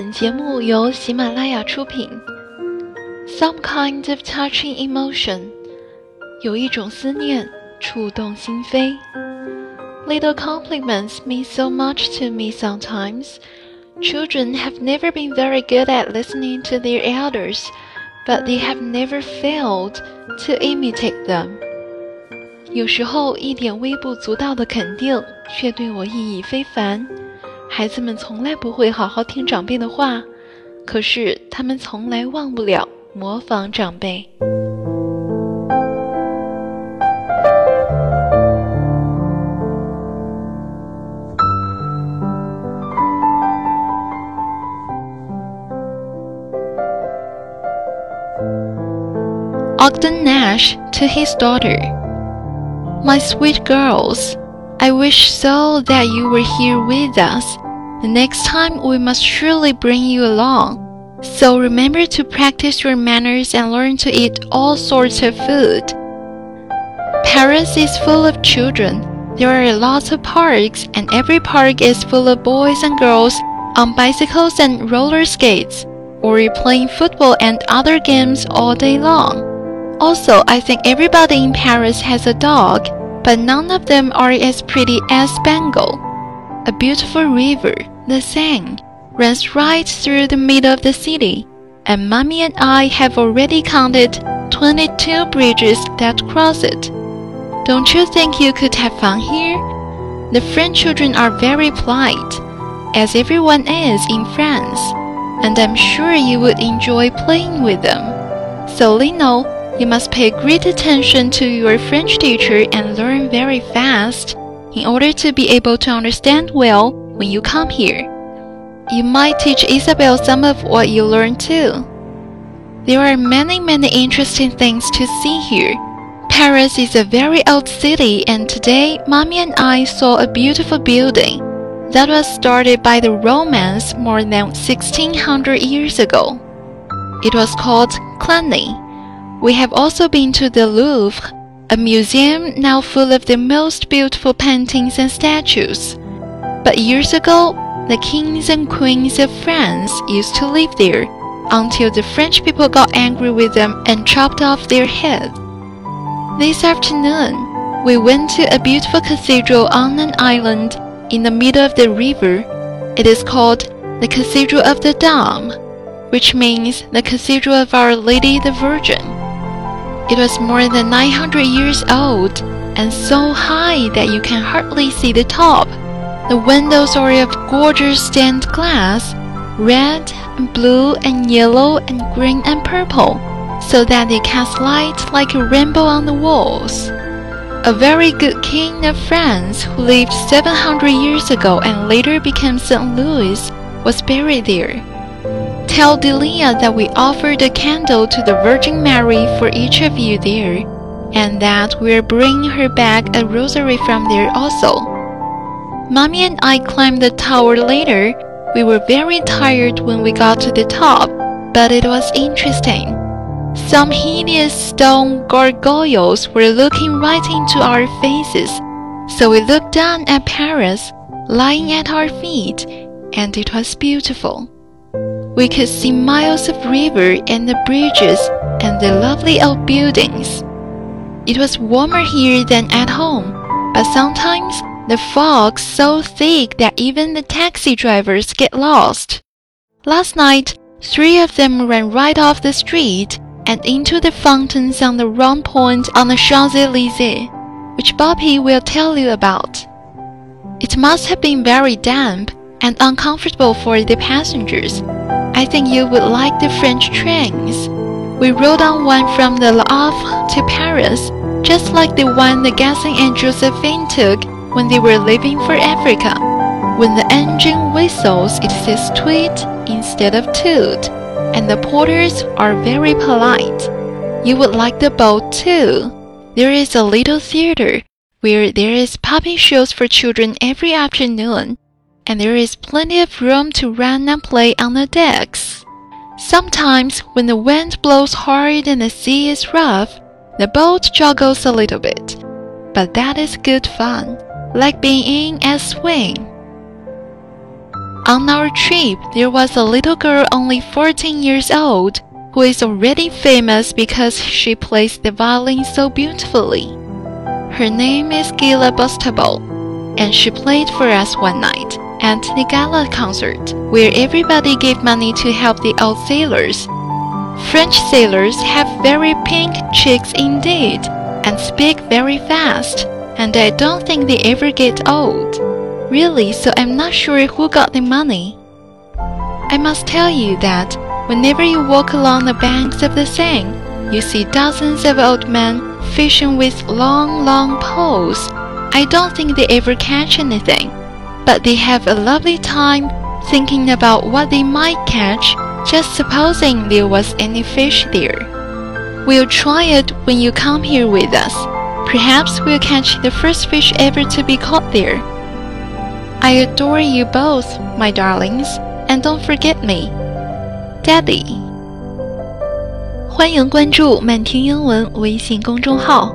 本节目由喜马拉雅出品。 Some kind of touching emotion， 有一种思念触动心扉。 Little compliments mean so much to me sometimes. Children have never been very good at listening to their elders, but they have never failed to imitate them. 有时候一点微不足道的肯定却对我意义非凡。孩子们从来不会好好听长辈的话，可是他们从来忘不了模仿长辈。Ogden Nash to his daughter. My sweet girls, I wish so that you were here with us. The next time we must surely bring you along. So remember to practice your manners and learn to eat all sorts of food. Paris is full of children. There are lots of parks, and every park is full of boys and girls on bicycles and roller skates, or playing football and other games all day long. Also, I think everybody in Paris has a dog, but none of them are as pretty as Bengal. A beautiful river, the Seine, runs right through the middle of the city, and Mommy and I have already counted 22 bridges that cross it. Don't you think you could have fun here? The French children are very polite, as everyone is in France, and I'm sure you would enjoy playing with them. So, Lino, you must pay great attention to your French teacher and learn very fast in order to be able to understand well when you come here. You might teach Isabel some of what you learned too. There are many, many interesting things to see here. Paris is a very old city, and today Mommy and I saw a beautiful building that was started by the Romans more than 1600 years ago. It was called Cluny. We have also been to the Louvre, a museum now full of the most beautiful paintings and statues. But years ago, the kings and queens of France used to live there until the French people got angry with them and chopped off their heads. This afternoon, we went to a beautiful cathedral on an island in the middle of the river. It is called the Cathedral of the Dame, which means the Cathedral of Our Lady the Virgin. It was more than 900 years old and so high that you can hardly see the top. The windows are of gorgeous stained glass, red and blue and yellow and green and purple, so that they cast light like a rainbow on the walls. A very good king of France who lived 700 years ago and later became Saint Louis was buried there. Tell Delia that we offered a candle to the Virgin Mary for each of you there, and that we're bringing her back a rosary from there also. Mommy and I climbed the tower later. We were very tired when we got to the top, but it was interesting. Some hideous stone gargoyles were looking right into our faces, so we looked down at Paris, lying at our feet, and it was beautiful. We could see miles of river and the bridges and the lovely old buildings. It was warmer here than at home, but sometimes the fog's so thick that even the taxi drivers get lost. Last night, 3 of them ran right off the street and into the fountains on the Ronde Point on the Champs-Élysées, which Bobby will tell you about. It must have been very damp and uncomfortable for the passengers. I think you would like the French trains. We rode on one from the Le Havre to Paris, just like the one that Gans and Josephine took when they were leaving for Africa. When the engine whistles, it says tweet instead of toot, and the porters are very polite. You would like the boat too. There is a little theater where there is puppet shows for children every afternoon, and there is plenty of room to run and play on the decks. Sometimes when the wind blows hard and the sea is rough, the boat juggles a little bit, but that is good fun, like being in a swing. On our trip, there was a little girl only 14 years old who is already famous because she plays the violin so beautifully. Her name is Gila Bustabo, and she played for us one night at the gala concert, where everybody gave money to help the old sailors. French sailors have very pink cheeks indeed, and speak very fast, and I don't think they ever get old. Really, so I'm not sure who got the money. I must tell you that whenever you walk along the banks of the Seine, you see dozens of old men fishing with long, long poles. I don't think they ever catch anything, but they have a lovely time thinking about what they might catch, just supposing there was any fish there. We'll try it when you come here with us. Perhaps we'll catch the first fish ever to be caught there. I adore you both, my darlings, and don't forget me, Daddy. 欢迎关注漫听英文微信公众号。